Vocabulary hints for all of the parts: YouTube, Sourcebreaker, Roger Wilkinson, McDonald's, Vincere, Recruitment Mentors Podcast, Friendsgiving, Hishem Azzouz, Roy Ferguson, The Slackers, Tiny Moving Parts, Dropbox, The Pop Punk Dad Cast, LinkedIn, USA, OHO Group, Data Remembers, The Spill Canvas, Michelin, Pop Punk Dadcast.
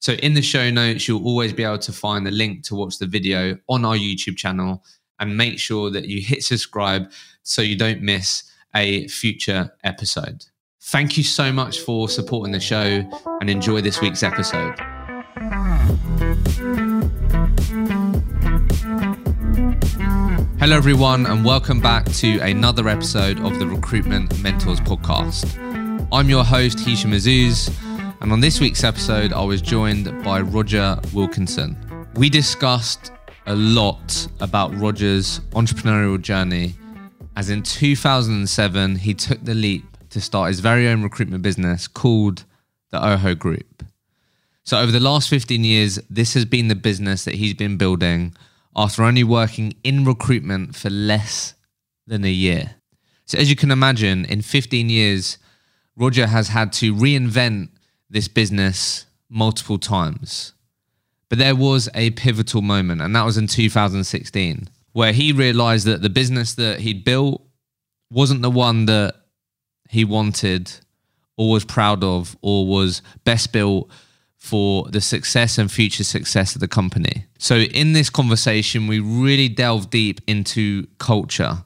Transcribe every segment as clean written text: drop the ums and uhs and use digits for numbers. So in the show notes, you'll always be able to find the link to watch the video on our YouTube channel, and make sure that you hit subscribe so you don't miss a future episode. Thank you so much for supporting the show and enjoy this week's episode. Hello, everyone, and welcome back to another episode of the Recruitment Mentors Podcast. I'm your host, Hishem Azzouz. And on this week's episode, I was joined by Roger Wilkinson. We discussed a lot about Roger's entrepreneurial journey, as in 2007, he took the leap to start his very own recruitment business called the OHO Group. So over the last 15 years, this has been the business that he's been building after only working in recruitment for less than a year. So as you can imagine, in 15 years, Roger has had to reinvent this business multiple times. But there was a pivotal moment, and that was in 2016, where he realized that the business that he'd built wasn't the one that he wanted or was proud of or was best built for the success and future success of the company. So in this conversation, we really delve deep into culture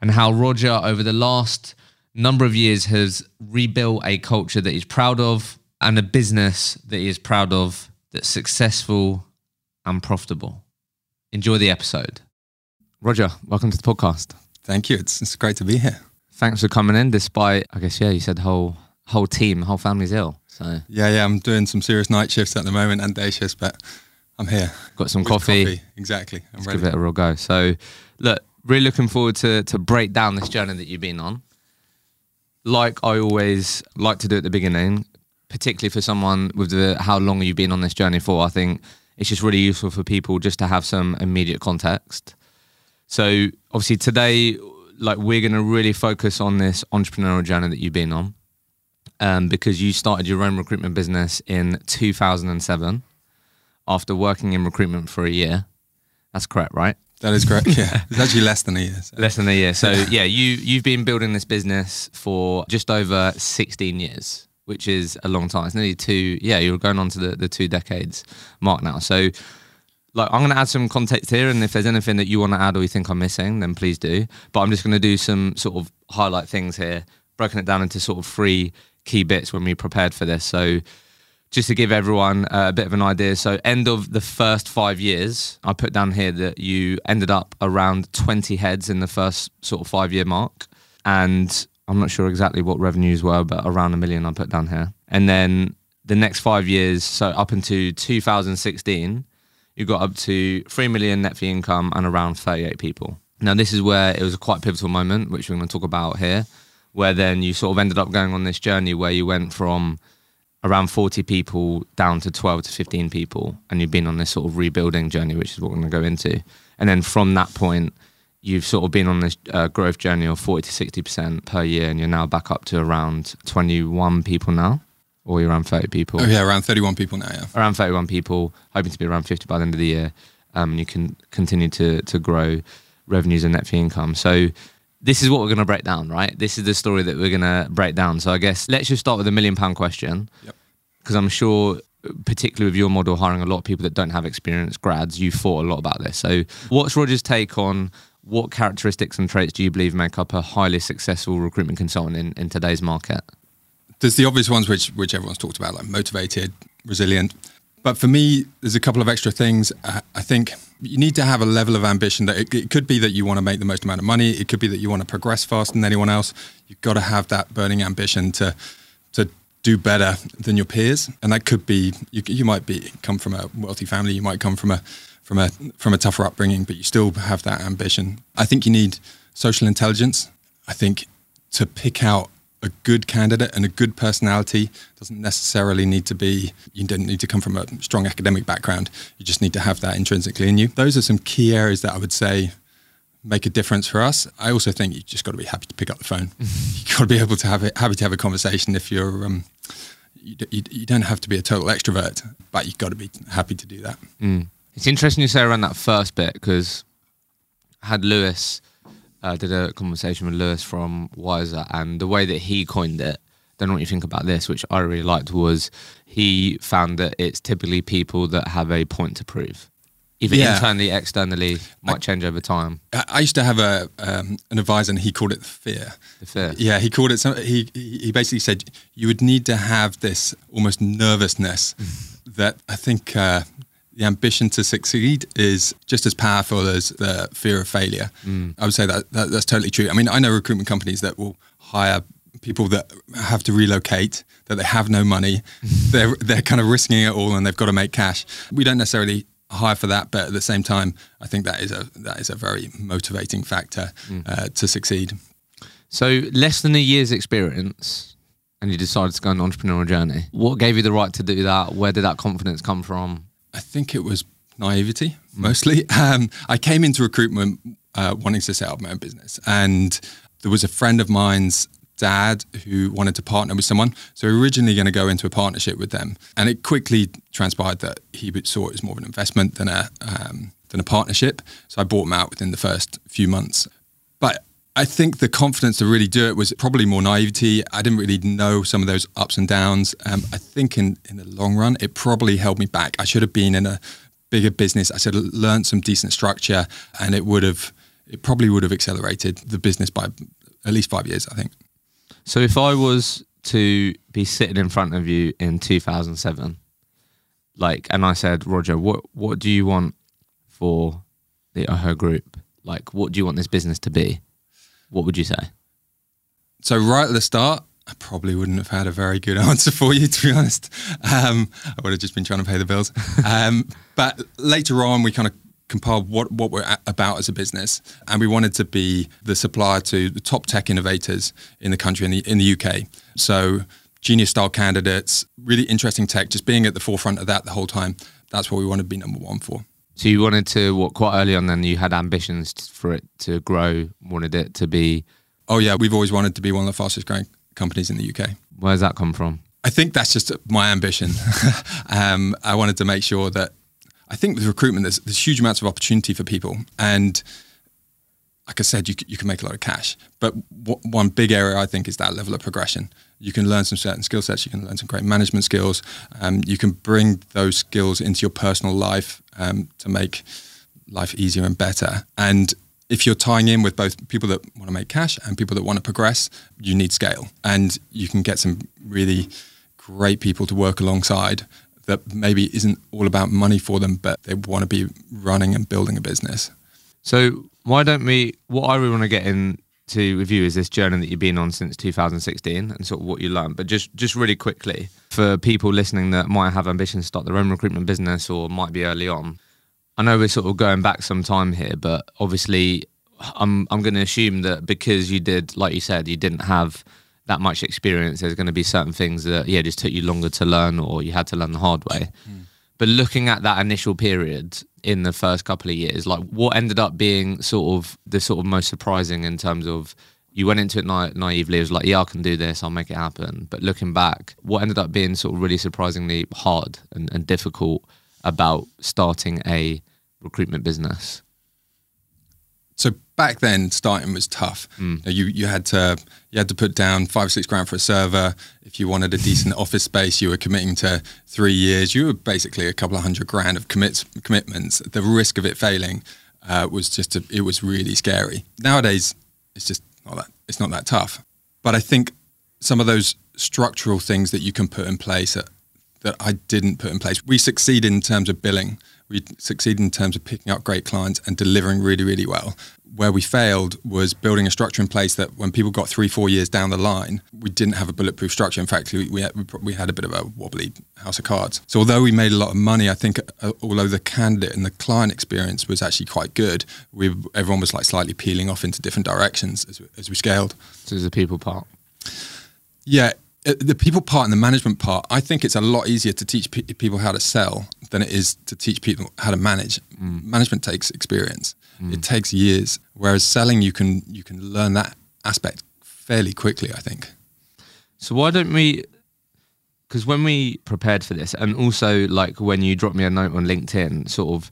and how Roger, over the last number of years, has rebuilt a culture that he's proud of, and a business that he is proud of, that's successful and profitable. Enjoy the episode. Roger, welcome to the podcast. Thank you. It's great to be here. Thanks for coming in despite, I guess, yeah, you said whole team, whole family's ill. So Yeah, I'm doing some serious night shifts at the moment and day shifts, but I'm here. Got some coffee. Exactly. I'm ready. Let's give it a real go. So look, really looking forward to break down this journey that you've been on. Like I always like to do at the beginning, particularly for someone with how long you've been on this journey for, I think it's just really useful for people just to have some immediate context. So obviously today, like, we're going to really focus on this entrepreneurial journey that you've been on, because you started your own recruitment business in 2007 after working in recruitment for a year. That's correct, right? That is correct, yeah. It's actually less than a year. So. Less than a year. So yeah, you've been building this business for just over 16 years. Which is a long time. It's nearly two, yeah, you're going on to the 2 decades mark now. So like, I'm going to add some context here, and if there's anything that you want to add or you think I'm missing, then please do. But I'm just going to do some sort of highlight things here, broken it down into sort of 3 key bits when we prepared for this. So just to give everyone a bit of an idea. So end of the first 5 years, I put down here that you ended up around 20 heads in the first sort of 5 year mark. And I'm not sure exactly what revenues were, but around $1 million I put down here. And then the next 5 years, so up into 2016, you got up to $3 million net fee income and around 38 people. Now, this is where it was a quite pivotal moment, which we're going to talk about here, where then you sort of ended up going on this journey where you went from around 40 people down to 12 to 15 people. And you've been on this sort of rebuilding journey, which is what we're going to go into. And then from that point, you've sort of been on this growth journey of 40 to 60% per year, and you're now back up to around 21 people now, or you're around 30 people. Oh yeah, around 31 people now, yeah. Around 31 people, hoping to be around 50 by the end of the year. You can continue to grow revenues and net fee income. So this is what we're going to break down, right? This is the story that we're going to break down. So I guess let's just start with the £1 million question, because I'm sure, particularly with your model, hiring a lot of people that don't have experience, grads, you thought a lot about this. So what's Roger's take on what characteristics and traits do you believe make up a highly successful recruitment consultant in today's market? There's the obvious ones which everyone's talked about, like motivated, resilient. But for me, there's a couple of extra things. I think you need to have a level of ambition that it could be that you want to make the most amount of money. It could be that you want to progress faster than anyone else. You've got to have that burning ambition to do better than your peers. And that could be, you might come from a wealthy family, you might come from a tougher upbringing, but you still have that ambition. I think you need social intelligence. I think to pick out a good candidate and a good personality doesn't necessarily need to be, you don't need to come from a strong academic background. You just need to have that intrinsically in you. Those are some key areas that I would say make a difference for us. I also think you just got to be happy to pick up the phone. You've got to be able to have a conversation. If you're, you don't have to be a total extrovert, but you've got to be happy to do that. Mm. It's interesting you say around that first bit, because I had Lewis, did a conversation with Lewis from Wiser, and the way that he coined it, don't know what you think about this, which I really liked, was he found that it's typically people that have a point to prove. Either internally, externally, might change over time. I used to have an advisor, and he called it the fear. The fear. Yeah, he called it, he basically said, you would need to have this almost nervousness that I think the ambition to succeed is just as powerful as the fear of failure. Mm. I would say that's totally true. I mean, I know recruitment companies that will hire people that have to relocate, that they have no money, they're kind of risking it all and they've got to make cash. We don't necessarily hire for that, but at the same time, I think that is a very motivating factor to succeed. So less than a year's experience, and you decided to go on an entrepreneurial journey. What gave you the right to do that? Where did that confidence come from? I think it was naivety, mostly. I came into recruitment wanting to set up my own business, and there was a friend of mine's dad who wanted to partner with someone. So we were originally going to go into a partnership with them. And it quickly transpired that he saw it as more of an investment than a partnership. So I bought him out within the first few months. But I think the confidence to really do it was probably more naivety. I didn't really know some of those ups and downs. I think in the long run, it probably held me back. I should have been in a bigger business. I should have learned some decent structure, and it probably would have accelerated the business by at least 5 years, I think. So if I was to be sitting in front of you in 2007, and I said, Roger, what do you want for the OHO Group? What do you want this business to be? What would you say? So right at the start, I probably wouldn't have had a very good answer for you, to be honest. I would have just been trying to pay the bills. But later on, we kind of compiled what we're about as a business, and we wanted to be the supplier to the top tech innovators in the country, in the UK. So genius style candidates, really interesting tech, just being at the forefront of that the whole time. That's what we wanted to be number one for. So you wanted to, quite early on then, you had ambitions for it to grow, wanted it to be... Oh yeah, we've always wanted to be one of the fastest growing companies in the UK. Where does that come from? I think that's just my ambition. I wanted to make sure that, I think with recruitment, there's huge amounts of opportunity for people. And like I said, you can make a lot of cash. But one big area, I think, is that level of progression. You can learn some certain skill sets. You can learn some great management skills. You can bring those skills into your personal life to make life easier and better. And if you're tying in with both people that want to make cash and people that want to progress, you need scale. And you can get some really great people to work alongside that maybe isn't all about money for them, but they want to be running and building a business. So what I really want to get into with you is this journey that you've been on since 2016 and sort of what you learned. But just really quickly, for people listening that might have ambitions to start their own recruitment business or might be early on, I know we're sort of going back some time here, but obviously I'm going to assume that because you did, like you said, you didn't have that much experience, there's going to be certain things that just took you longer to learn, or you had to learn the hard way. But looking at that initial period in the first couple of years, what ended up being sort of most surprising in terms of you went into it naively, it was I can do this, I'll make it happen. But looking back, what ended up being sort of really surprisingly hard and difficult about starting a recruitment business? So back then, starting was tough. You had to put down $5,000-6,000 for a server. If you wanted a decent office space, you were committing to 3 years. You were basically a couple of $100,000 of commitments. The risk of it failing it was really scary. Nowadays, it's just not that tough. But I think some of those structural things that you can put in place that I didn't put in place. We succeed in terms of billing. We succeeded in terms of picking up great clients and delivering really, really well. Where we failed was building a structure in place that when people got 3-4 years down the line, we didn't have a bulletproof structure. In fact, we had a bit of a wobbly house of cards. So although we made a lot of money, I think although the candidate and the client experience was actually quite good, everyone was slightly peeling off into different directions as we scaled. So there's a people part. Yeah, the people part and the management part, I think it's a lot easier to teach people how to sell than it is to teach people how to manage. Mm. Management takes experience. Mm. It takes years, whereas selling, you can learn that aspect fairly quickly, I think. So why don't we, because when we prepared for this, and also like when you dropped me a note on LinkedIn, sort of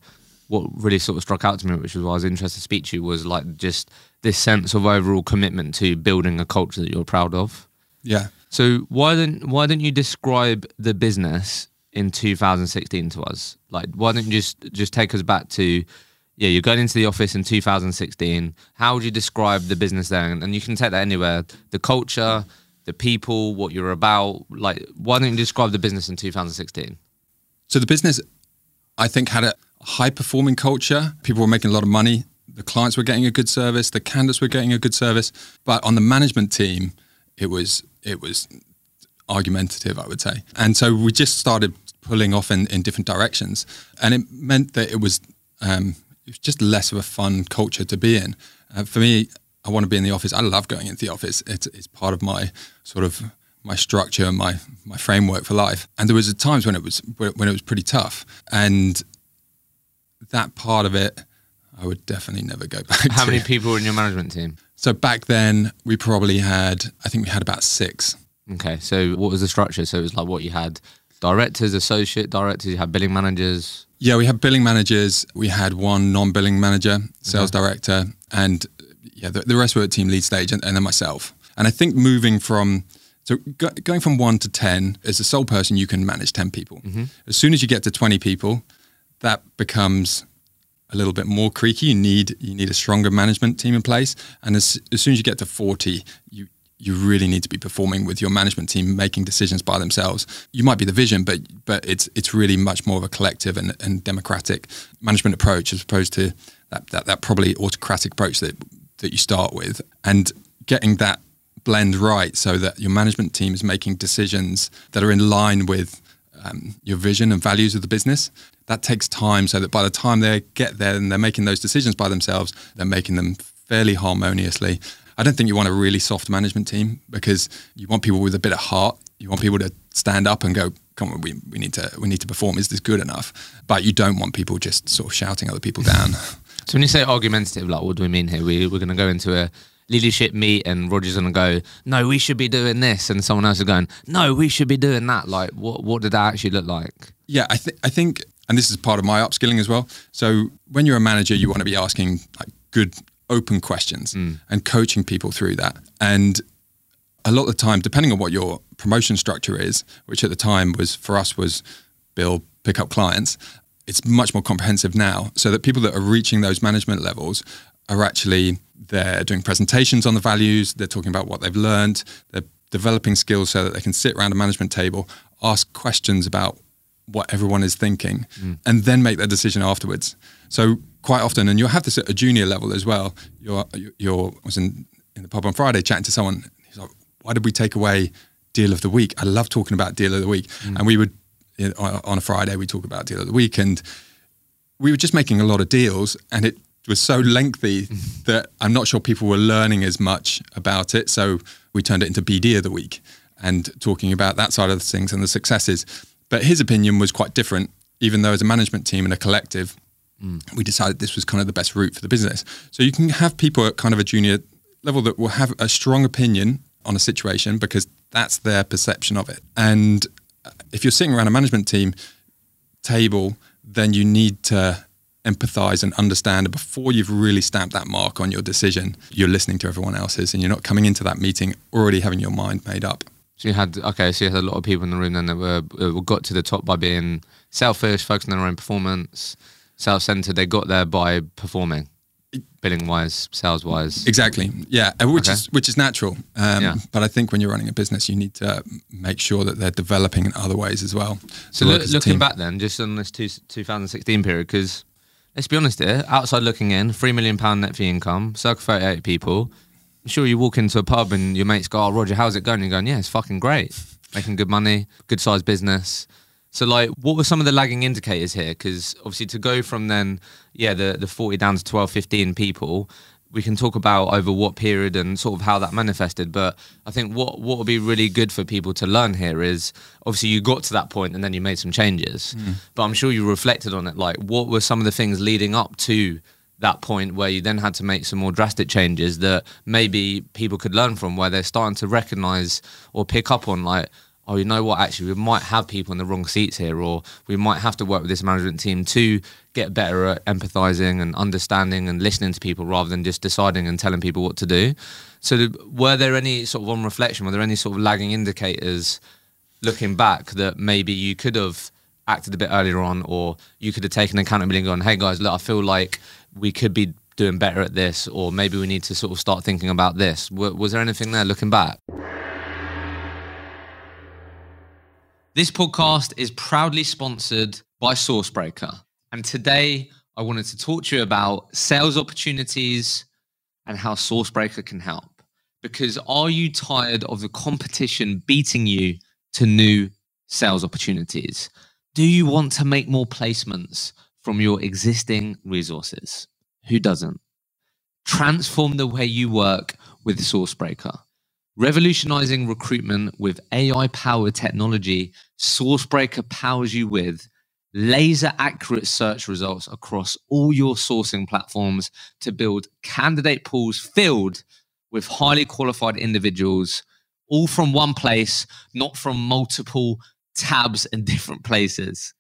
what really sort of struck out to me, which is why I was interested to speak to you, was like just this sense of overall commitment to building a culture that you're proud of. Yeah. So why don't you describe the business in 2016 to us? Like, why don't you just take us back to, yeah, you're going into the office in 2016. How would you describe the business there? And you can take that anywhere. The culture, the people, what you're about. Like, why don't you describe the business in 2016? So the business, I think, had a high-performing culture. People were making a lot of money. The clients were getting a good service. The candidates were getting a good service. But on the management team, it was argumentative, I would say. And so we just started pulling off in different directions. And it meant that it was just less of a fun culture to be in. For me, I want to be in the office. I love going into the office. It's part of my sort of my structure, my framework for life. And there was times when it was pretty tough. And that part of it, I would definitely never go back to. How many people were in your management team? So back then, we probably had, I think we had about 6. Okay, so what was the structure? So it was like what you had, directors, associate directors, you had billing managers? Yeah, we had billing managers. We had one non-billing manager, sales director, and yeah, the rest were at team lead stage and then myself. And I think moving from, so going from 1 to 10, as a sole person, you can manage 10 people. Mm-hmm. As soon as you get to 20 people, that becomes a little bit more creaky. You need a stronger management team in place. And as soon as you get to 40, you really need to be performing with your management team, making decisions by themselves. You might be the vision, but it's really much more of a collective and democratic management approach as opposed to that probably autocratic approach that you start with. And getting that blend right so that your management team is making decisions that are in line with your vision and values of the business, that takes time, so that by the time they get there and they're making those decisions by themselves, they're making them fairly harmoniously. I don't think you want a really soft management team, because you want people with a bit of heart. You want people to stand up and go, come on, we need to perform. Is this good enough? But you don't want people just sort of shouting other people down. So when you say argumentative, like, what do we mean here? We're going to go into a leadership meet and Roger's going to go, no, we should be doing this. And someone else is going, no, we should be doing that. Like, what did that actually look like? Yeah, I think, and this is part of my upskilling as well. So when you're a manager, you want to be asking like good, open questions and coaching people through that. And a lot of the time, depending on what your promotion structure is, which at the time was, for us, was bill, pick up clients, it's much more comprehensive now, so that people that are reaching those management levels are actually, they're doing presentations on the values, they're talking about what they've learned, they're developing skills so that they can sit around a management table, ask questions about what everyone is thinking, and then make their decision afterwards. So quite often, and you'll have this at a junior level as well, I was in the pub on Friday chatting to someone, he's like, why did we take away deal of the week? I love talking about deal of the week. And we would, on a Friday, we talk about deal of the week, and we were just making a lot of deals, and it was so lengthy that I'm not sure people were learning as much about it. So we turned it into BD of the week and talking about that side of things and the successes. But his opinion was quite different, even though as a management team and a collective, we decided this was kind of the best route for the business. So you can have people at kind of a junior level that will have a strong opinion on a situation because that's their perception of it. And if you're sitting around a management team table, then you need to empathize and understand. And before you've really stamped that mark on your decision, you're listening to everyone else's and you're not coming into that meeting already having your mind made up. So you had a lot of people in the room then that were got to the top by being selfish, focusing on their own performance, self-centered. They got there by performing, billing-wise, sales-wise. Exactly. Yeah, which is natural. But I think when you're running a business, you need to make sure that they're developing in other ways as well. So looking back then, just on this 2016 period, because let's be honest here, outside looking in, £3 million net fee income, circa 38 people. Sure, you walk into a pub and your mates go, oh, Roger, how's it going? And you're going, yeah, it's fucking great. Making good money, good sized business. So like, what were some of the lagging indicators here? Because obviously to go from then, the 40 down to 12, 15 people, we can talk about over what period and sort of how that manifested. But I think what would be really good for people to learn here is, obviously you got to that point and then you made some changes, but I'm sure you reflected on it. Like, what were some of the things leading up to that point where you then had to make some more drastic changes that maybe people could learn from, where they're starting to recognize or pick up on, like, oh, you know what, actually, we might have people in the wrong seats here, or we might have to work with this management team to get better at empathizing and understanding and listening to people rather than just deciding and telling people what to do. So were there any sort of, on reflection, were there any sort of lagging indicators looking back that maybe you could have acted a bit earlier on, or you could have taken accountability and gone, hey guys, look, I feel like we could be doing better at this, or maybe we need to sort of start thinking about this? Was there anything there looking back? This podcast is proudly sponsored by Sourcebreaker. And today I wanted to talk to you about sales opportunities and how Sourcebreaker can help. Because are you tired of the competition beating you to new sales opportunities? Do you want to make more placements from your existing resources? Who doesn't? Transform the way you work with Sourcebreaker. Revolutionizing recruitment with AI-powered technology, Sourcebreaker powers you with laser-accurate search results across all your sourcing platforms to build candidate pools filled with highly qualified individuals, all from one place, not from multiple tabs in different places.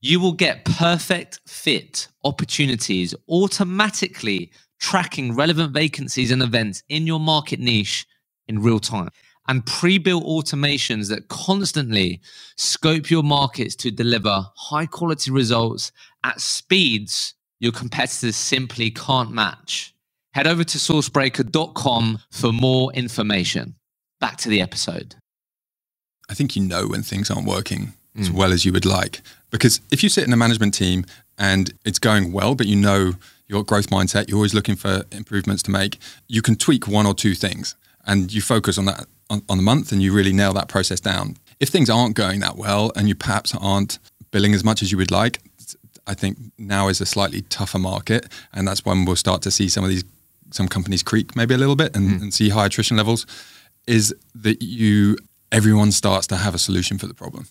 You will get perfect fit opportunities automatically, tracking relevant vacancies and events in your market niche in real time, and pre-built automations that constantly scope your markets to deliver high quality results at speeds your competitors simply can't match. Head over to sourcebreaker.com for more information. Back to the episode. I think you know when things aren't working as well as you would like, because if you sit in a management team and it's going well, but you know your growth mindset, you're always looking for improvements to make, you can tweak one or two things. And you focus on that on the month and you really nail that process down. If things aren't going that well and you perhaps aren't billing as much as you would like, I think now is a slightly tougher market. And that's when we'll start to see some companies creak maybe a little bit and see high attrition levels, is that everyone starts to have a solution for the problem.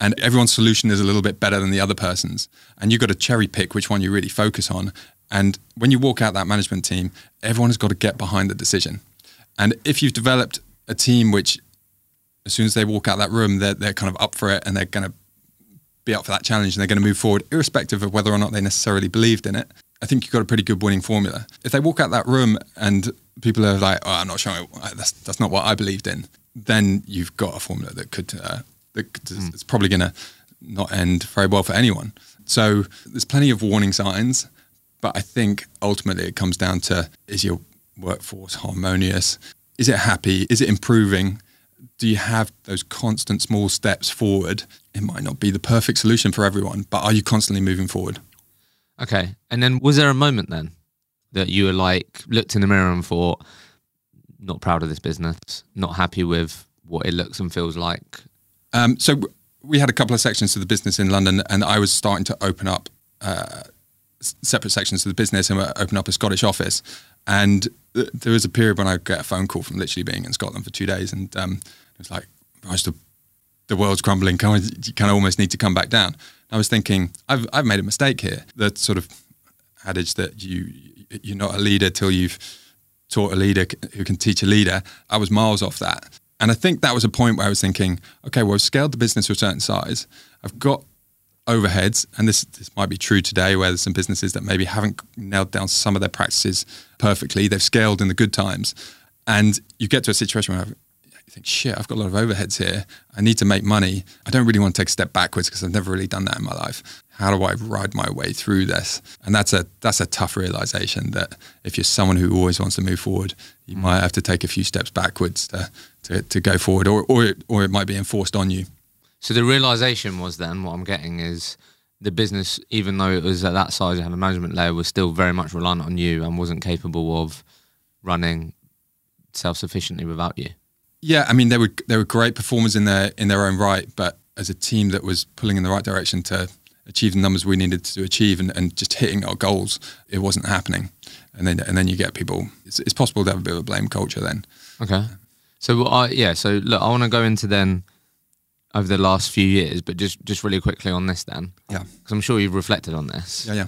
And everyone's solution is a little bit better than the other person's. And you've got to cherry pick which one you really focus on. And when you walk out that management team, everyone has got to get behind the decision. And if you've developed a team which, as soon as they walk out that room, they're kind of up for it, and they're going to be up for that challenge, and they're going to move forward irrespective of whether or not they necessarily believed in it, I think you've got a pretty good winning formula. If they walk out that room and people are like, oh, I'm not sure, that's not what I believed in, then you've got a formula that could, it's probably going to not end very well for anyone. So there's plenty of warning signs, but I think ultimately it comes down to, is your workforce harmonious? Is it happy? Is it improving? Do you have those constant small steps forward? It might not be the perfect solution for everyone, but are you constantly moving forward? Okay. And then was there a moment then that you were like, looked in the mirror and thought, not proud of this business, not happy with what it looks and feels like? So we had a couple of sections to the business in London, and I was starting to open up separate sections to the business and open up a Scottish office. And there was a period when I got a phone call from literally being in Scotland for 2 days, and it was like, the world's crumbling, you kind of almost need to come back down. And I was thinking, I've made a mistake here. That sort of adage that you're not a leader till you've taught a leader who can teach a leader, I was miles off that. And I think that was a point where I was thinking, okay, well, I've scaled the business to a certain size, I've got overheads, and this might be true today where there's some businesses that maybe haven't nailed down some of their practices perfectly. They've scaled in the good times, and you get to a situation where you think, shit, I've got a lot of overheads here, I need to make money, I don't really want to take a step backwards because I've never really done that in my life. How do I ride my way through this? And that's a tough realization, that if you're someone who always wants to move forward, you might have to take a few steps backwards to go forward, or it might be enforced on you. So the realization was then, what I'm getting is, the business, even though it was at that size and had a management layer, was still very much reliant on you and wasn't capable of running self-sufficiently without you. Yeah, I mean, they were great performers in their own right, but as a team that was pulling in the right direction to achieve the numbers we needed to achieve and just hitting our goals, it wasn't happening. And then you get people. It's possible to have a bit of a blame culture then. Okay. So so look, I want to go into then over the last few years, but just really quickly on this then. Yeah. Because I'm sure you've reflected on this. Yeah.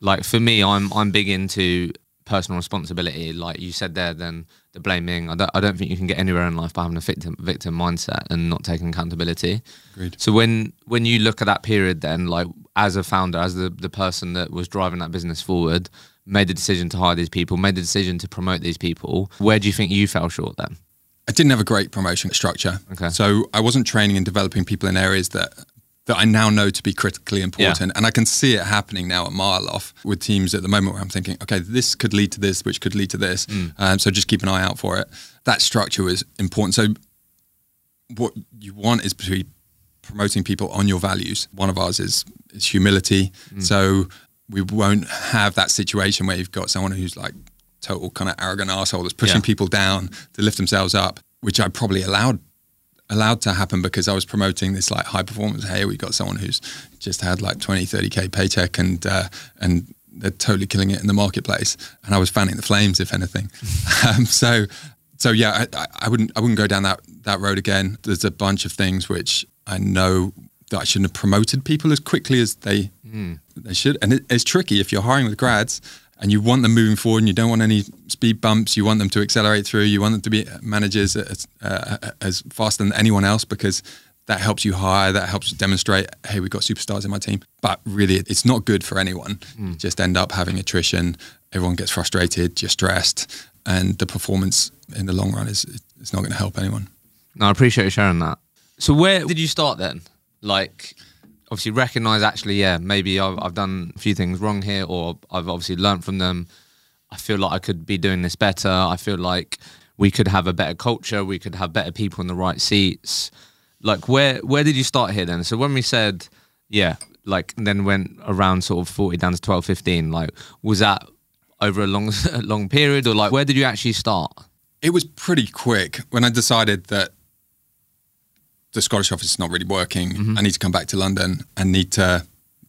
Like for me, I'm big into personal responsibility. Like you said there, then the blaming. I don't think you can get anywhere in life by having a victim mindset and not taking accountability. Agreed. So when you look at that period, then like as a founder, as the person that was driving that business forward, made the decision to hire these people, made the decision to promote these people. Where do you think you fell short then? I didn't have a great promotion structure. Okay. So I wasn't training and developing people in areas that I now know to be critically important. Yeah. And I can see it happening now at Mile Off with teams at the moment where I'm thinking, okay, this could lead to this, which could lead to this. So just keep an eye out for it. That structure was important. So what you want is to be promoting people on your values. One of ours is humility. So we won't have that situation where you've got someone who's like total kind of arrogant asshole that's pushing people down to lift themselves up, which I probably allowed to happen because I was promoting this like high performance. Hey, we got someone who's just had like 20, 30K paycheck and they're totally killing it in the marketplace. And I was fanning the flames, if anything. I wouldn't go down that road again. There's a bunch of things which I know that I shouldn't have promoted people as quickly as they should. And it's tricky if you're hiring with grads and you want them moving forward and you don't want any speed bumps, you want them to accelerate through, you want them to be managers as fast than anyone else because that helps you hire, that helps demonstrate, hey, we've got superstars in my team. But really, it's not good for anyone. You just end up having attrition, everyone gets frustrated, you're stressed, and the performance in the long run is not going to help anyone. No, I appreciate you sharing that. So where did you start then? Like, obviously recognize actually, yeah, maybe I've done a few things wrong here, or I've obviously learned from them. I feel like I could be doing this better. I feel like we could have a better culture. We could have better people in the right seats. Like where did you start here then? So when we said, yeah, like then went around sort of 40 down to 12, 15, like was that over a long period, or like where did you actually start? It was pretty quick when I decided that the Scottish office is not really working. I need to come back to London. I need to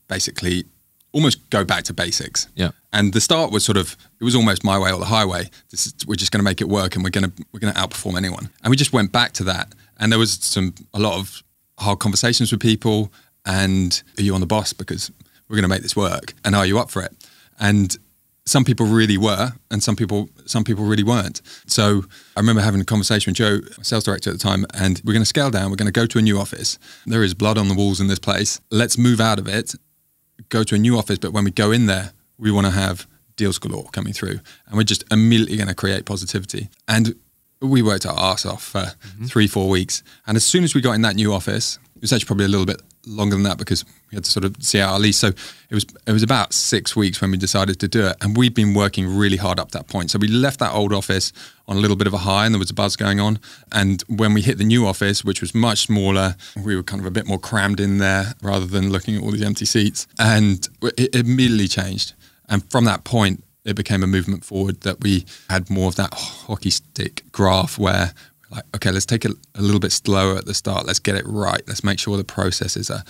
basically almost go back to basics. Yeah. And the start was sort of, it was almost my way or the highway. We're just going to make it work, and we're going to outperform anyone. And we just went back to that. And there was a lot of hard conversations with people. And are you on the boss? Because we're going to make this work. And are you up for it? And some people really were, and some people really weren't. So I remember having a conversation with Joe, my sales director at the time, and we're going to scale down. We're going to go to a new office. There is blood on the walls in this place. Let's move out of it, go to a new office. But when we go in there, we want to have deals galore coming through, and we're just immediately going to create positivity. And we worked our arse off for 3-4 weeks. And as soon as we got in that new office, it was actually probably a little bit longer than that because we had to sort of see out our lease. So it was about 6 weeks when we decided to do it. And we'd been working really hard up that point. So we left that old office on a little bit of a high, and there was a buzz going on. And when we hit the new office, which was much smaller, we were kind of a bit more crammed in there rather than looking at all these empty seats. And it immediately changed. And from that point, it became a movement forward that we had more of that hockey stick graph where like, okay, let's take it a little bit slower at the start. Let's get it right. Let's make sure the processes are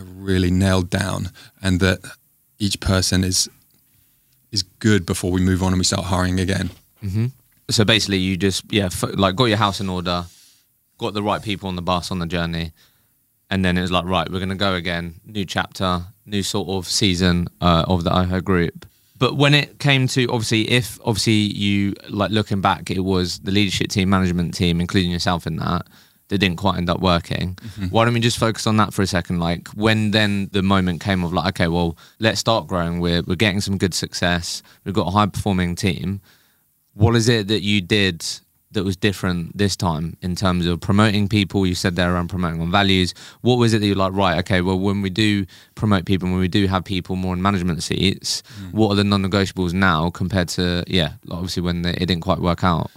really nailed down, and that each person is good before we move on and we start hiring again. So basically you just, got your house in order, got the right people on the bus on the journey. And then it was like, right, we're going to go again. New chapter, new sort of season of the OHO Group. But when it came to obviously you like looking back, it was the leadership team, management team, including yourself in that didn't quite end up working. Why don't we just focus on that for a second? Like when then the moment came of like, okay, well, let's start growing. We're getting some good success. We've got a high performing team. What is it that you did that was different this time in terms of promoting people? You said they're around promoting on values. What was it that you're like, right, okay, well, when we do promote people, when we do have people more in management seats, what are the non-negotiables now compared to, obviously when it didn't quite work out?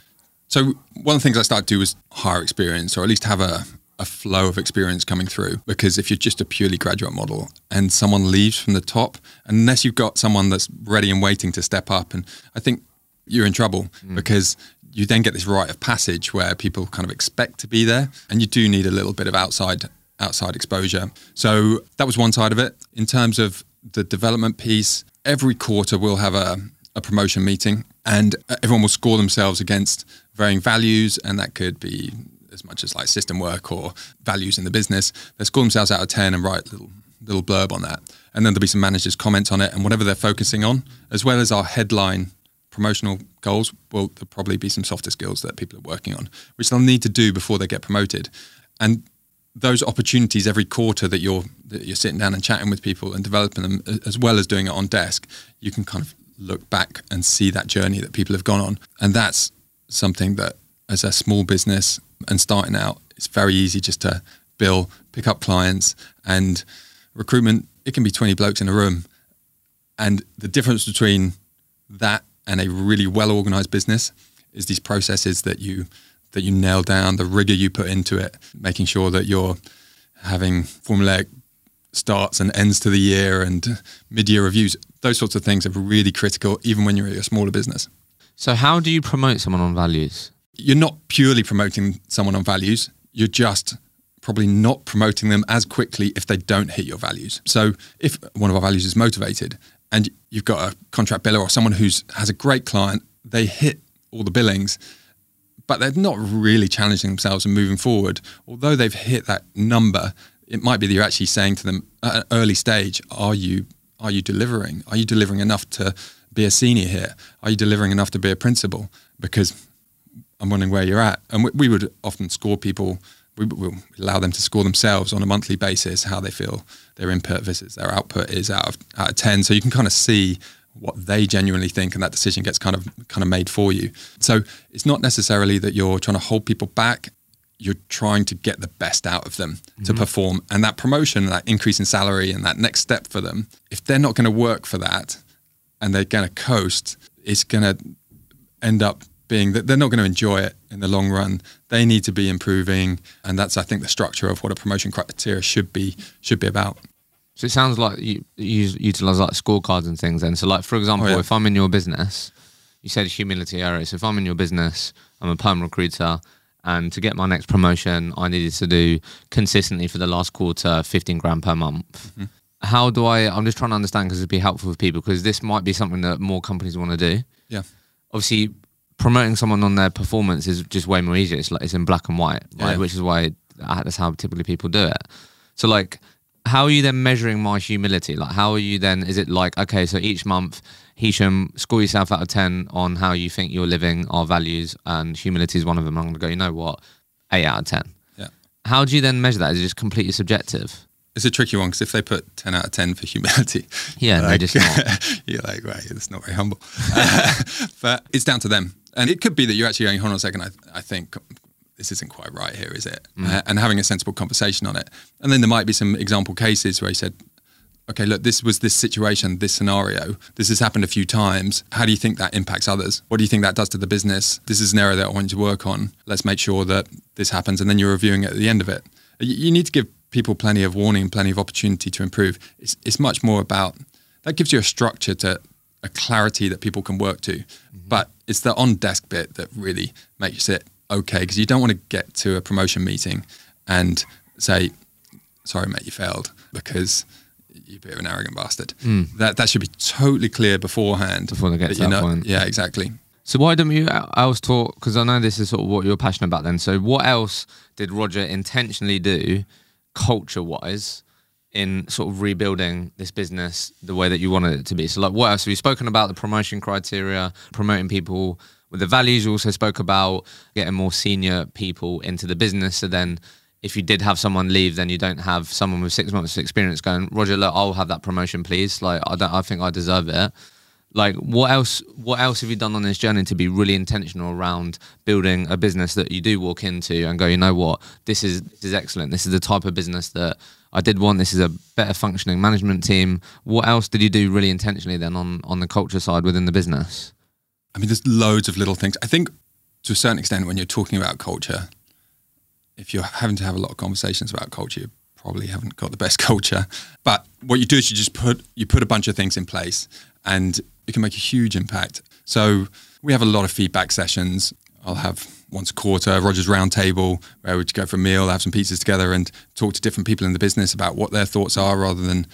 So one of the things I started to do was hire experience, or at least have a flow of experience coming through. Because if you're just a purely graduate model and someone leaves from the top, unless you've got someone that's ready and waiting to step up, and I think you're in trouble because you then get this rite of passage where people kind of expect to be there, and you do need a little bit of outside exposure. So that was one side of it. In terms of the development piece, every quarter we'll have a a promotion meeting, and everyone will score themselves against varying values, and that could be as much as like system work or values in the business. They score themselves out of 10 and write a little blurb on that. And then there'll be some managers' comments on it, and whatever they're focusing on, as well as our headline promotional goals, will there'll probably be some softer skills that people are working on, which they'll need to do before they get promoted. And those opportunities every quarter that you're sitting down and chatting with people and developing them, as well as doing it on desk, you can kind of look back and see that journey that people have gone on. And that's something that, as a small business and starting out, it's very easy just to bill, pick up clients, and recruitment, it can be 20 blokes in a room. And the difference between that and a really well-organized business is these processes that you nail down, the rigor you put into it, making sure that you're having formulaic starts and ends to the year and mid-year reviews. Those sorts of things are really critical, even when you're at a smaller business. So how do you promote someone on values? You're not purely promoting someone on values. You're just probably not promoting them as quickly if they don't hit your values. So if one of our values is motivated and you've got a contract biller or someone who has a great client, they hit all the billings, but they're not really challenging themselves and moving forward. Although they've hit that number, it might be that you're actually saying to them at an early stage, are you delivering? Are you delivering enough to be a senior here? Are you delivering enough to be a principal? Because I'm wondering where you're at. And we would often score people, we will allow them to score themselves on a monthly basis, how they feel their input versus their output is out of 10. So you can kind of see what they genuinely think, and that decision gets kind of made for you. So it's not necessarily that you're trying to hold people back. You're trying to get the best out of them to perform. And that promotion, that increase in salary and that next step for them, if they're not going to work for that and they're going to coast, it's going to end up being that they're not going to enjoy it in the long run. They need to be improving. And that's, I think, the structure of what a promotion criteria should be about. So it sounds like you utilize like scorecards and things then. So like, for example, if I'm in your business, you said humility area. So if I'm in your business, I'm a perm recruiter, and to get my next promotion, I needed to do consistently for the last quarter, 15 grand per month. Mm-hmm. How do I'm just trying to understand, because it'd be helpful for people, because this might be something that more companies want to do. Yeah. Obviously, promoting someone on their performance is just way more easier. It's like, it's in black and white, right? Yeah. Which is why that's how typically people do it. So like, how are you then measuring my humility? Like, how are you then, is it like, okay, so each month, Hishem, score yourself out of 10 on how you think you're living our values, and humility is one of them. I'm going to go, you know what, 8 out of 10. Yeah. How do you then measure that? Is it just completely subjective? It's a tricky one, because if they put 10 out of 10 for humility, yeah, like, they're just not. You're like, right, that's not very humble. But it's down to them. And it could be that you're actually going, hold on a second, I think this isn't quite right here, is it? And having a sensible conversation on it. And then there might be some example cases where he said, okay, look, this was this situation, this scenario. This has happened a few times. How do you think that impacts others? What do you think that does to the business? This is an area that I want you to work on. Let's make sure that this happens. And then you're reviewing it at the end of it. You need to give people plenty of warning, plenty of opportunity to improve. It's much more about, that gives you a structure to a clarity that people can work to. But it's the on-desk bit that really makes it okay, because you don't want to get to a promotion meeting and say, sorry, mate, you failed, because you're a bit of an arrogant bastard. That should be totally clear beforehand. Before they get to that point. Yeah, exactly. So why don't you else talk, because I know this is sort of what you're passionate about then. So what else did Roger intentionally do culture-wise in sort of rebuilding this business the way that you wanted it to be? So like, what else? So we've spoken about the promotion criteria, promoting people with the values. You also spoke about getting more senior people into the business. So then if you did have someone leave, then you don't have someone with 6 months of experience going, Roger, look, I'll have that promotion, please. Like, I think I deserve it. Like, what else have you done on this journey to be really intentional around building a business that you do walk into and go, you know what, this is excellent. This is the type of business that I did want. This is a better functioning management team. What else did you do really intentionally then on the culture side within the business? I mean, there's loads of little things. I think to a certain extent, when you're talking about culture, if you're having to have a lot of conversations about culture, you probably haven't got the best culture. But what you do is you put a bunch of things in place, and it can make a huge impact. So we have a lot of feedback sessions. I'll have once a quarter, Roger's Roundtable, where we'd go for a meal, have some pizzas together, and talk to different people in the business about what their thoughts are, rather than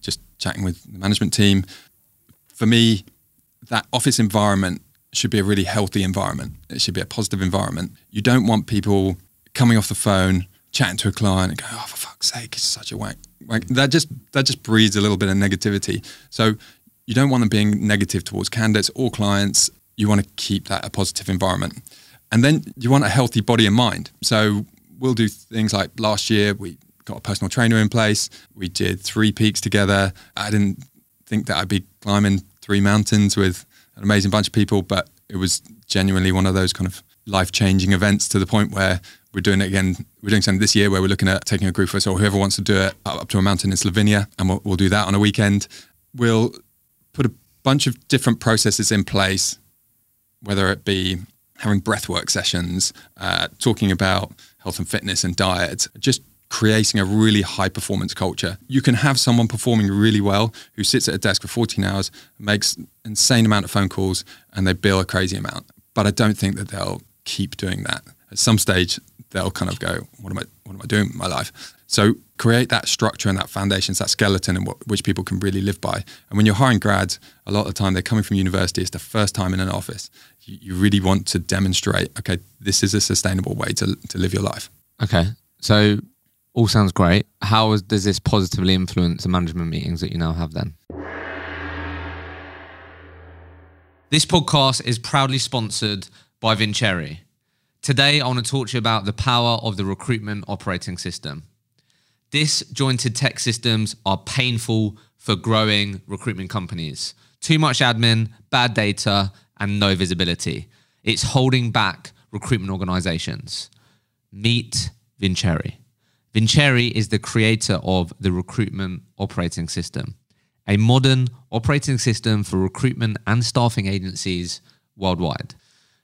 just chatting with the management team. For me, that office environment should be a really healthy environment. It should be a positive environment. You don't want people coming off the phone, chatting to a client and going, oh, for fuck's sake, it's such a wank. Like, that just breeds a little bit of negativity. So you don't want them being negative towards candidates or clients. You want to keep that a positive environment. And then you want a healthy body and mind. So we'll do things like last year, we got a personal trainer in place. We did 3 peaks together. I didn't think that I'd be climbing 3 mountains with an amazing bunch of people, but it was genuinely one of those kind of life-changing events, to the point where we're doing it again. We're doing something this year where we're looking at taking a group of us, or whoever wants to do it, up to a mountain in Slovenia, and we'll do that on a weekend. We'll put a bunch of different processes in place, whether it be having breathwork sessions, talking about health and fitness and diet, just creating a really high-performance culture. You can have someone performing really well who sits at a desk for 14 hours, makes an insane amount of phone calls, and they bill a crazy amount. But I don't think that they'll keep doing that. At some stage, they'll kind of go, what am I doing with my life? So create that structure and that foundation, that skeleton, and which people can really live by. And when you're hiring grads, a lot of the time they're coming from university. It's the first time in an office. You really want to demonstrate, okay, this is a sustainable way to live your life. Okay, so... all sounds great. How does this positively influence the management meetings that you now have then? This podcast is proudly sponsored by Vincere. Today, I want to talk to you about the power of the recruitment operating system. Disjointed tech systems are painful for growing recruitment companies. Too much admin, bad data, and no visibility. It's holding back recruitment organizations. Meet Vincere. Vincere is the creator of the Recruitment Operating System, a modern operating system for recruitment and staffing agencies worldwide.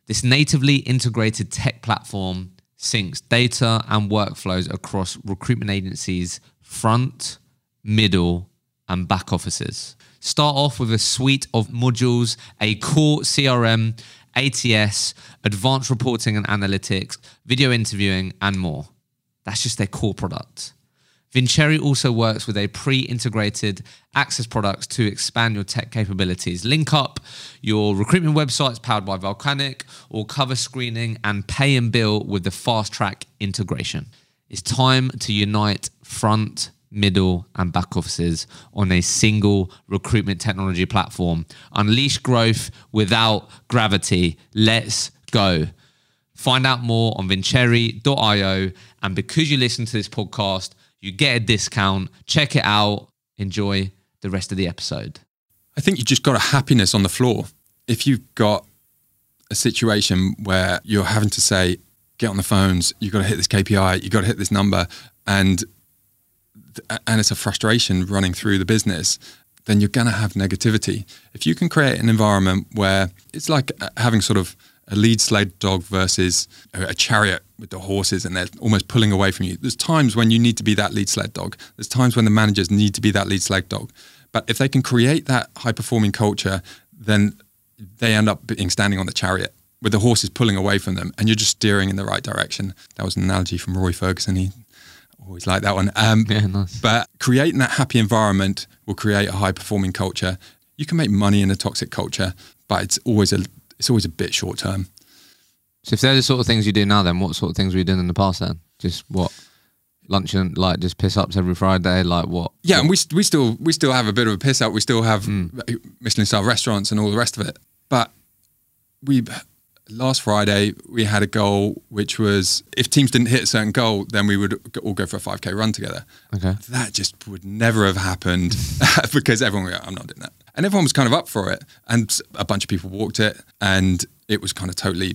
This natively integrated tech platform syncs data and workflows across recruitment agencies' front, middle, and back offices. Start off with a suite of modules, a core CRM, ATS, advanced reporting and analytics, video interviewing, and more. That's just their core product. Vincere also works with a pre-integrated access products to expand your tech capabilities. Link up your recruitment websites powered by Volcanic, or cover screening and pay and bill with the fast track integration. It's time to unite front, middle, and back offices on a single recruitment technology platform. Unleash growth without gravity. Let's go. Find out more on vincere.io, and because you listen to this podcast, you get a discount. Check it out. Enjoy the rest of the episode. I think you just got a happiness on the floor. If you've got a situation where you're having to say, get on the phones, you've got to hit this KPI, you've got to hit this number, and it's a frustration running through the business, then you're going to have negativity. If you can create an environment where it's like having sort of a lead sled dog versus a chariot with the horses, and they're almost pulling away from you. There's times when you need to be that lead sled dog. There's times when the managers need to be that lead sled dog. But if they can create that high-performing culture, then they end up being standing on the chariot with the horses pulling away from them, and you're just steering in the right direction. That was an analogy from Roy Ferguson. He always liked that one. Yeah, nice. But creating that happy environment will create a high-performing culture. You can make money in a toxic culture, but it's always a bit short term. So if they're the sort of things you do now, then what sort of things were you doing in the past then? Just what? Lunch and like just piss ups every Friday, like what? Yeah, and we still have a bit of a piss up. We still have Michelin star restaurants and all the rest of it. But last Friday we had a goal which was, if teams didn't hit a certain goal, then we would all go for a 5K run together. Okay. That just would never have happened because everyone would go, I'm not doing that. And everyone was kind of up for it. And a bunch of people walked it, and it was kind of totally,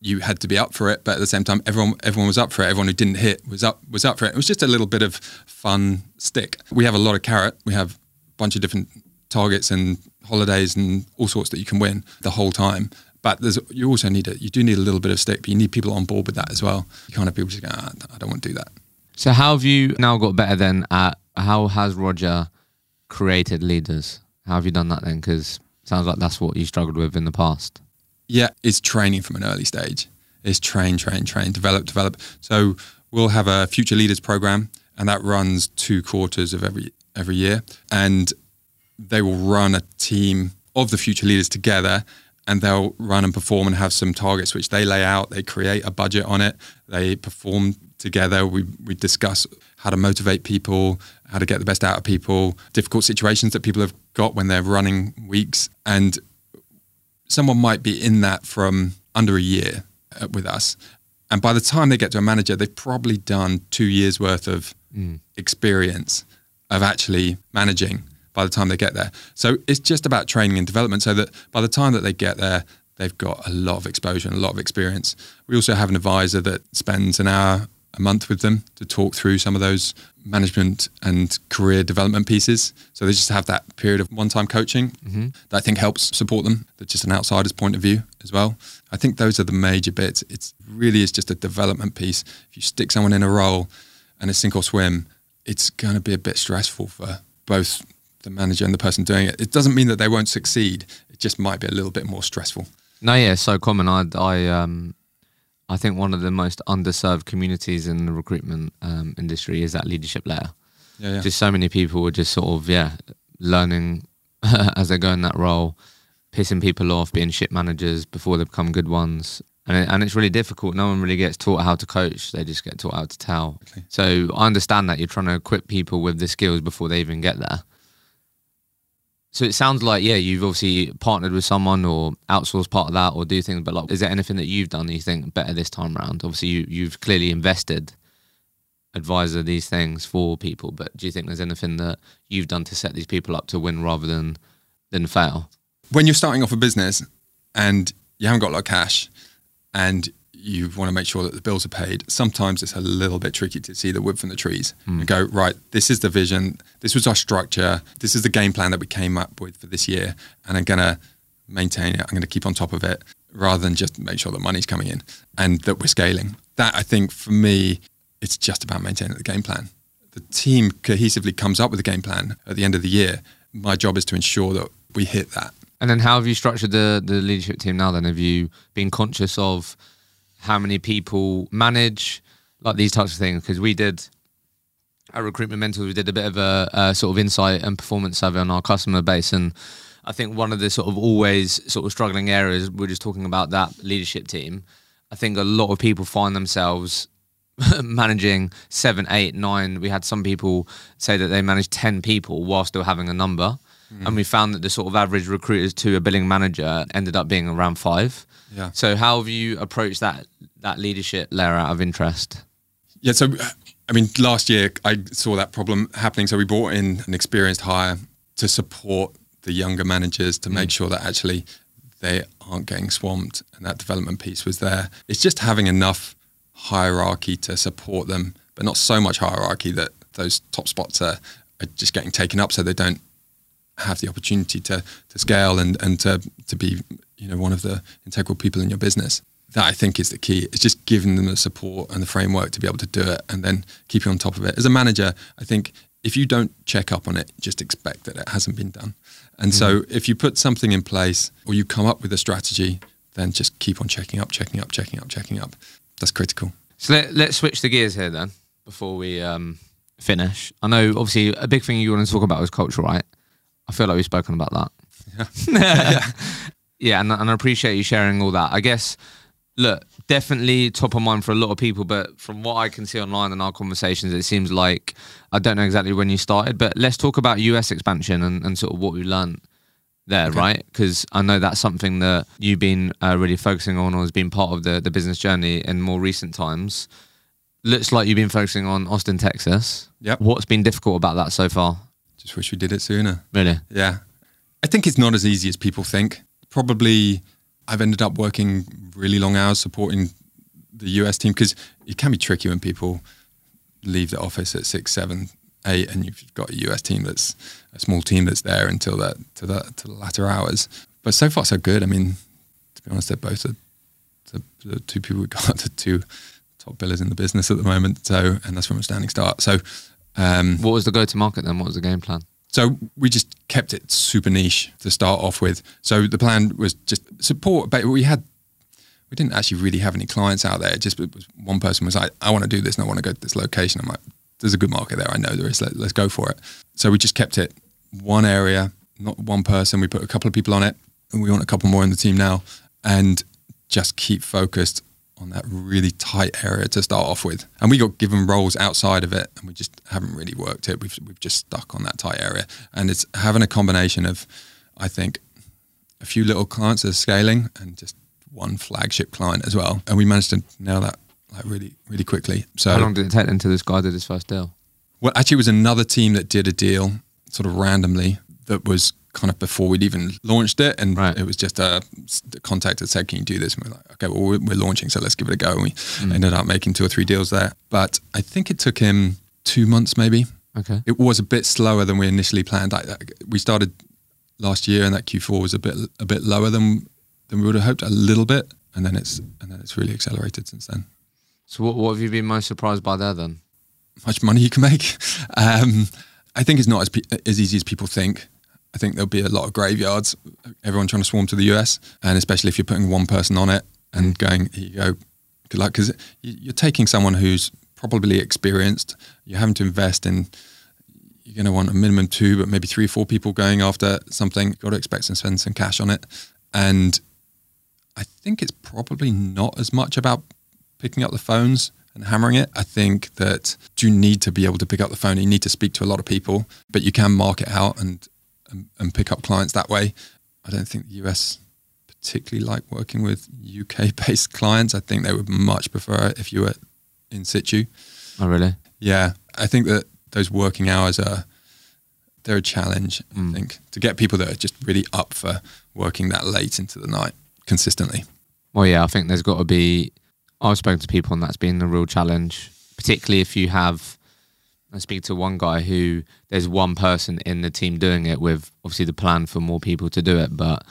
you had to be up for it. But at the same time, everyone was up for it. Everyone who didn't hit was up for it. It was just a little bit of fun stick. We have a lot of carrot. We have a bunch of different targets and holidays and all sorts that you can win the whole time. But you do need a little bit of stick, but you need people on board with that as well. You can't have people just go, I don't want to do that. So how have you now got better then at, how has Roger created leaders? How have you done that then? Because it sounds like that's what you struggled with in the past. Yeah, it's training from an early stage. It's train, develop. So we'll have a future leaders program, and that runs 2 quarters of every year. And they will run a team of the future leaders together, and they'll run and perform and have some targets which they lay out. They create a budget on it. They perform together. We discuss how to motivate people, how to get the best out of people, difficult situations that people have got when they're running weeks. And someone might be in that from under a year with us. And by the time they get to a manager, they've probably done 2 years worth of experience of actually managing by the time they get there. So it's just about training and development so that by the time that they get there, they've got a lot of exposure and a lot of experience. We also have an advisor that spends an hour a month with them to talk through some of those management and career development pieces. So they just have that period of one-time coaching that I think helps support them. That's just an outsider's point of view as well. I think those are the major bits. It really is just a development piece. If you stick someone in a role and it's sink or swim, it's going to be a bit stressful for both the manager and the person doing it. It doesn't mean that they won't succeed. It just might be a little bit more stressful. No, yeah, so common. I think one of the most underserved communities in the recruitment industry is that leadership layer. Yeah, yeah. Just so many people are just sort of, learning as they go in that role, pissing people off, being shit managers before they become good ones. And it's really difficult. No one really gets taught how to coach. They just get taught how to tell. Okay. So I understand that you're trying to equip people with the skills before they even get there. So it sounds like, you've obviously partnered with someone or outsourced part of that or do things, but like, is there anything that you've done that you think better this time around? Obviously, you've clearly invested advisor these things for people, but do you think there's anything that you've done to set these people up to win rather than fail? When you're starting off a business and you haven't got a lot of cash and you want to make sure that the bills are paid, sometimes it's a little bit tricky to see the wood from the trees and go, right, this is the vision. This was our structure. This is the game plan that we came up with for this year. And I'm going to maintain it. I'm going to keep on top of it rather than just make sure that money's coming in and that we're scaling. That, I think, for me, it's just about maintaining the game plan. The team cohesively comes up with a game plan at the end of the year. My job is to ensure that we hit that. And then how have you structured the leadership team now then? Have you been conscious of how many people manage, like these types of things? Because we did, at Recruitment Mentors, we did a bit of a sort of insight and performance survey on our customer base. And I think one of the sort of always sort of struggling areas, we're just talking about that leadership team. I think a lot of people find themselves managing 7, 8, 9. We had some people say that they managed 10 people while still having a number. And we found that the sort of average recruiters to a billing manager ended up being around 5. Yeah. So how have you approached that leadership layer out of interest? Yeah, so, I mean, last year I saw that problem happening. So we brought in an experienced hire to support the younger managers to make sure that actually they aren't getting swamped and that development piece was there. It's just having enough hierarchy to support them, but not so much hierarchy that those top spots are just getting taken up so they don't have the opportunity to scale and to be, you know, one of the integral people in your business. That, I think, is the key. It's just giving them the support and the framework to be able to do it and then keeping on top of it. As a manager, I think if you don't check up on it, just expect that it hasn't been done. And so if you put something in place or you come up with a strategy, then just keep on checking up. That's critical. So let's switch the gears here then before we finish. I know, obviously, a big thing you want to talk about is culture, right? I feel like we've spoken about that. And I appreciate you sharing all that. I guess, look, definitely top of mind for a lot of people, but from what I can see online in our conversations, it seems like, I don't know exactly when you started, but let's talk about US expansion and sort of what we learned there, right? Because I know that's something that you've been really focusing on or has been part of the business journey in more recent times. Looks like you've been focusing on Austin, Texas. Yep. What's been difficult about that so far? Just wish we did it sooner. Really? Yeah. I think it's not as easy as people think. Probably I've ended up working really long hours supporting the US team because it can be tricky when people leave the office at 6, 7, 8 and you've got a US team that's a small team that's there until to the latter hours. But so far so good. I mean, to be honest, they're both the two people we got, the two top billers in the business at the moment. So, and that's from a standing start. So what was the go-to-market then? What was the game plan? So we just kept it super niche to start off with. So the plan was just support, but we didn't actually really have any clients out there. One person was like, I want to do this and I want to go to this location. I'm like, there's a good market there. I know there is. Let's go for it. So we just kept it one area not one person. We put a couple of people on it, and we want a couple more in the team now. And just keep focused on that really tight area to start off with. And we got given roles outside of it, and we just haven't really worked it. We've just stuck on that tight area. And it's having a combination of, I think, a few little clients that are scaling and just one flagship client as well. And we managed to nail that like really quickly. So how long did it take until this guy did his first deal? Well, actually it was another team that did a deal sort of randomly that was kind of before we'd even launched it. And It was just a contact that said, can you do this? And we're like, okay, well, we're launching, so let's give it a go. And we ended up making 2 or 3 deals there. But I think it took him 2 months maybe. Okay. It was a bit slower than we initially planned. We started last year and that Q4 was a bit lower than we would have hoped, a little bit. And then it's really accelerated since then. So what have you been most surprised by there then? Much money you can make. I think it's not as easy as people think. I think there'll be a lot of graveyards, everyone trying to swarm to the US, and especially if you're putting one person on it and going, here you go, good luck. Because you're taking someone who's probably experienced, you're having to invest in, you're going to want a minimum 2, but maybe 3 or 4 people going after something. You've got to expect to spend some cash on it. And I think it's probably not as much about picking up the phones and hammering it. I think that you need to be able to pick up the phone. You need to speak to a lot of people, but you can market out and pick up clients that way. I don't think the US particularly like working with UK-based clients. I think they would much prefer it if you were in situ. Oh, really? Yeah. I think that those working hours they're a challenge, I think, to get people that are just really up for working that late into the night consistently. Well, yeah, I think there's got to be... I've spoken to people and that's been a real challenge, particularly if you have, I speak to one guy who there's one person in the team doing it with obviously the plan for more people to do it, but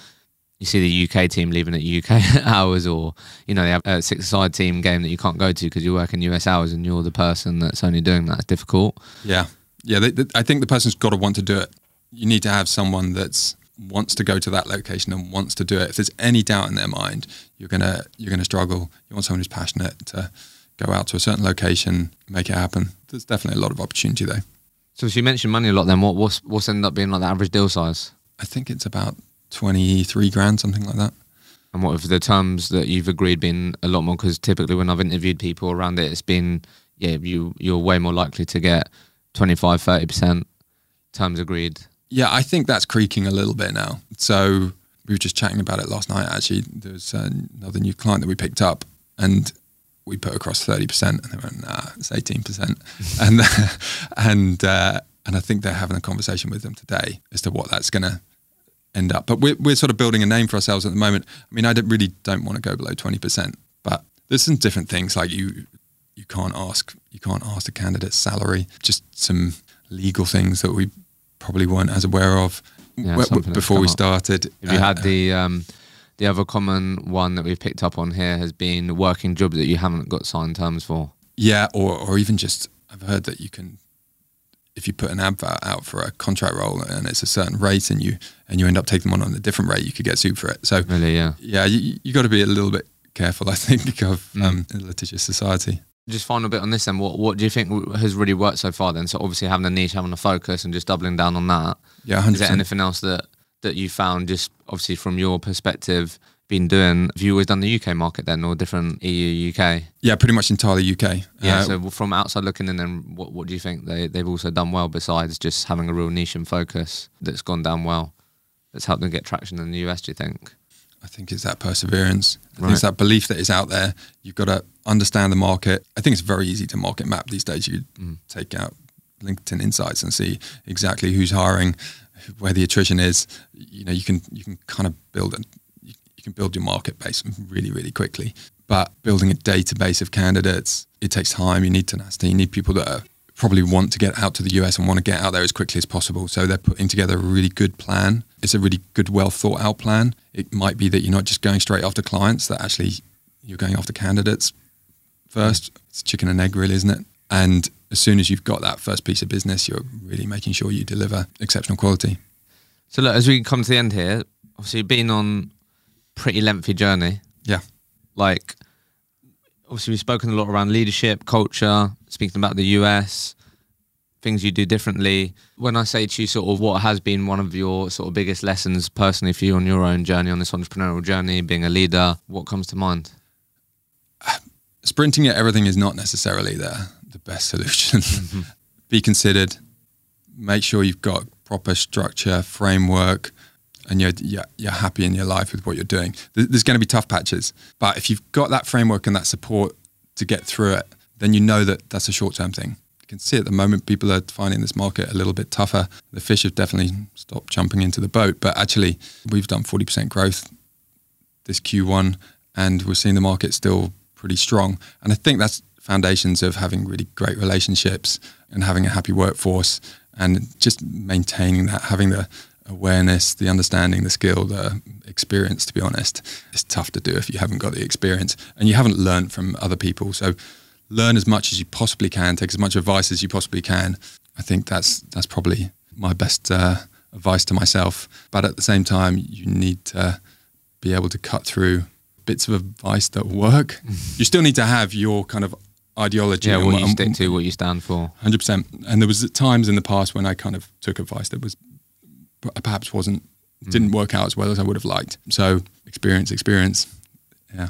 you see the UK team leaving at UK hours, or, you know, they have a 6-a-side team game that you can't go to because you're working US hours and you're the person that's only doing that. It's difficult. Yeah. Yeah. I think the person's got to want to do it. You need to have someone that wants to go to that location and wants to do it. If there's any doubt in their mind, you're gonna struggle. You want someone who's passionate to go out to a certain location, make it happen. There's definitely a lot of opportunity though. So if you mentioned money a lot, then what's ended up being like the average deal size? I think it's about 23 grand, something like that. And what have the terms that you've agreed been a lot more? Because typically when I've interviewed people around it, it's been, yeah, you're way more likely to get 25, 30% terms agreed. Yeah, I think that's creaking a little bit now. So we were just chatting about it last night, actually. There was another new client that we picked up and we put across 30% and they went, nah, it's 18%. And I think they're having a conversation with them today as to what that's going to end up. But we're sort of building a name for ourselves at the moment. I mean, I really don't want to go below 20%, but there's some different things like you can't ask a candidate's salary, just some legal things that we probably weren't as aware of before we started. If you had the other common one that we've picked up on here has been working job that you haven't got signed terms for. Yeah, or even just, I've heard that you can, if you put an advert out for a contract role and it's a certain rate and you end up taking one on a different rate, you could get sued for it. So really, yeah. Yeah, you got to be a little bit careful, I think, of in a litigious society. Just final bit on this then, what do you think has really worked so far then? So obviously having a niche, having a focus and just doubling down on that. Yeah, 100%. Is there anything else that you found, just obviously from your perspective, been doing? Have you always done the UK market then, or different EU, UK? Yeah, pretty much entirely UK. Yeah, so from outside looking in then, what do you think they've also done well besides just having a real niche and focus that's gone down well, that's helped them get traction in the US, do you think? I think it's that perseverance. I think it's that belief that is out there. You've got to understand the market. I think it's very easy to market map these days. You take out LinkedIn Insights and see exactly who's hiring, where the attrition is. You know, you can kind of build your market base really, really quickly. But building a database of candidates, it takes time. You need tenacity. You need people that probably want to get out to the US and want to get out there as quickly as possible. So they're putting together a really good plan. It's a really good, well thought out plan. It might be that you're not just going straight after clients, that actually you're going after candidates first. It's chicken and egg really, isn't it? And as soon as you've got that first piece of business, you're really making sure you deliver exceptional quality. So look, as we come to the end here, obviously you've been on a pretty lengthy journey. Yeah. Like, obviously we've spoken a lot around leadership, culture, speaking about the US. things you do differently. When I say to you sort of what has been one of your sort of biggest lessons personally for you on your own journey, on this entrepreneurial journey, being a leader, what comes to mind? Sprinting at everything is not necessarily the best solution. Mm-hmm. Be considered, make sure you've got proper structure, framework, and you're happy in your life with what you're doing. There's going to be tough patches, but if you've got that framework and that support to get through it, then you know that that's a short-term thing. You can see at the moment people are finding this market a little bit tougher. The fish have definitely stopped jumping into the boat, but actually we've done 40% growth this Q1 and we're seeing the market still pretty strong. And I think that's foundations of having really great relationships and having a happy workforce and just maintaining that, having the awareness, the understanding, the skill, the experience, to be honest. It's tough to do if you haven't got the experience and you haven't learned from other people. So learn as much as you possibly can, take as much advice as you possibly can. I think that's probably my best advice to myself. But at the same time, you need to be able to cut through bits of advice that work. You still need to have your kind of ideology. Yeah, what you stick to, what you stand for. 100%. And there was times in the past when I kind of took advice that was perhaps didn't work out as well as I would have liked. So experience. Yeah.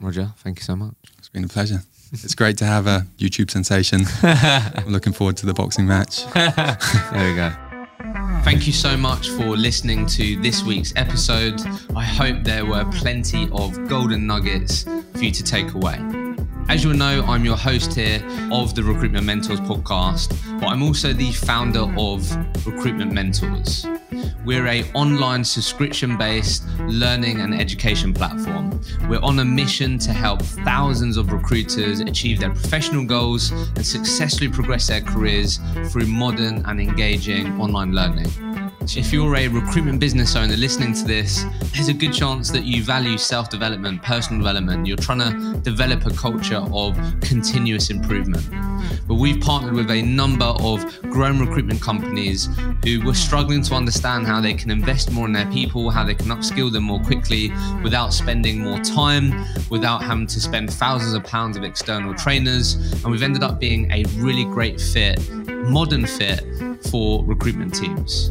Roger, thank you so much. It's been a pleasure. It's great to have a YouTube sensation. I'm looking forward to the boxing match. There we go. Thank you so much for listening to this week's episode. I hope there were plenty of golden nuggets for you to take away. As you'll know, I'm your host here of the Recruitment Mentors podcast, but I'm also the founder of Recruitment Mentors. We're an online subscription-based learning and education platform. We're on a mission to help thousands of recruiters achieve their professional goals and successfully progress their careers through modern and engaging online learning. If you're a recruitment business owner listening to this, there's a good chance that you value self-development, personal development. You're trying to develop a culture of continuous improvement. But we've partnered with a number of grown recruitment companies who were struggling to understand how they can invest more in their people, how they can upskill them more quickly without spending more time, without having to spend thousands of pounds of external trainers. And we've ended up being a really great fit, modern fit for recruitment teams.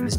There's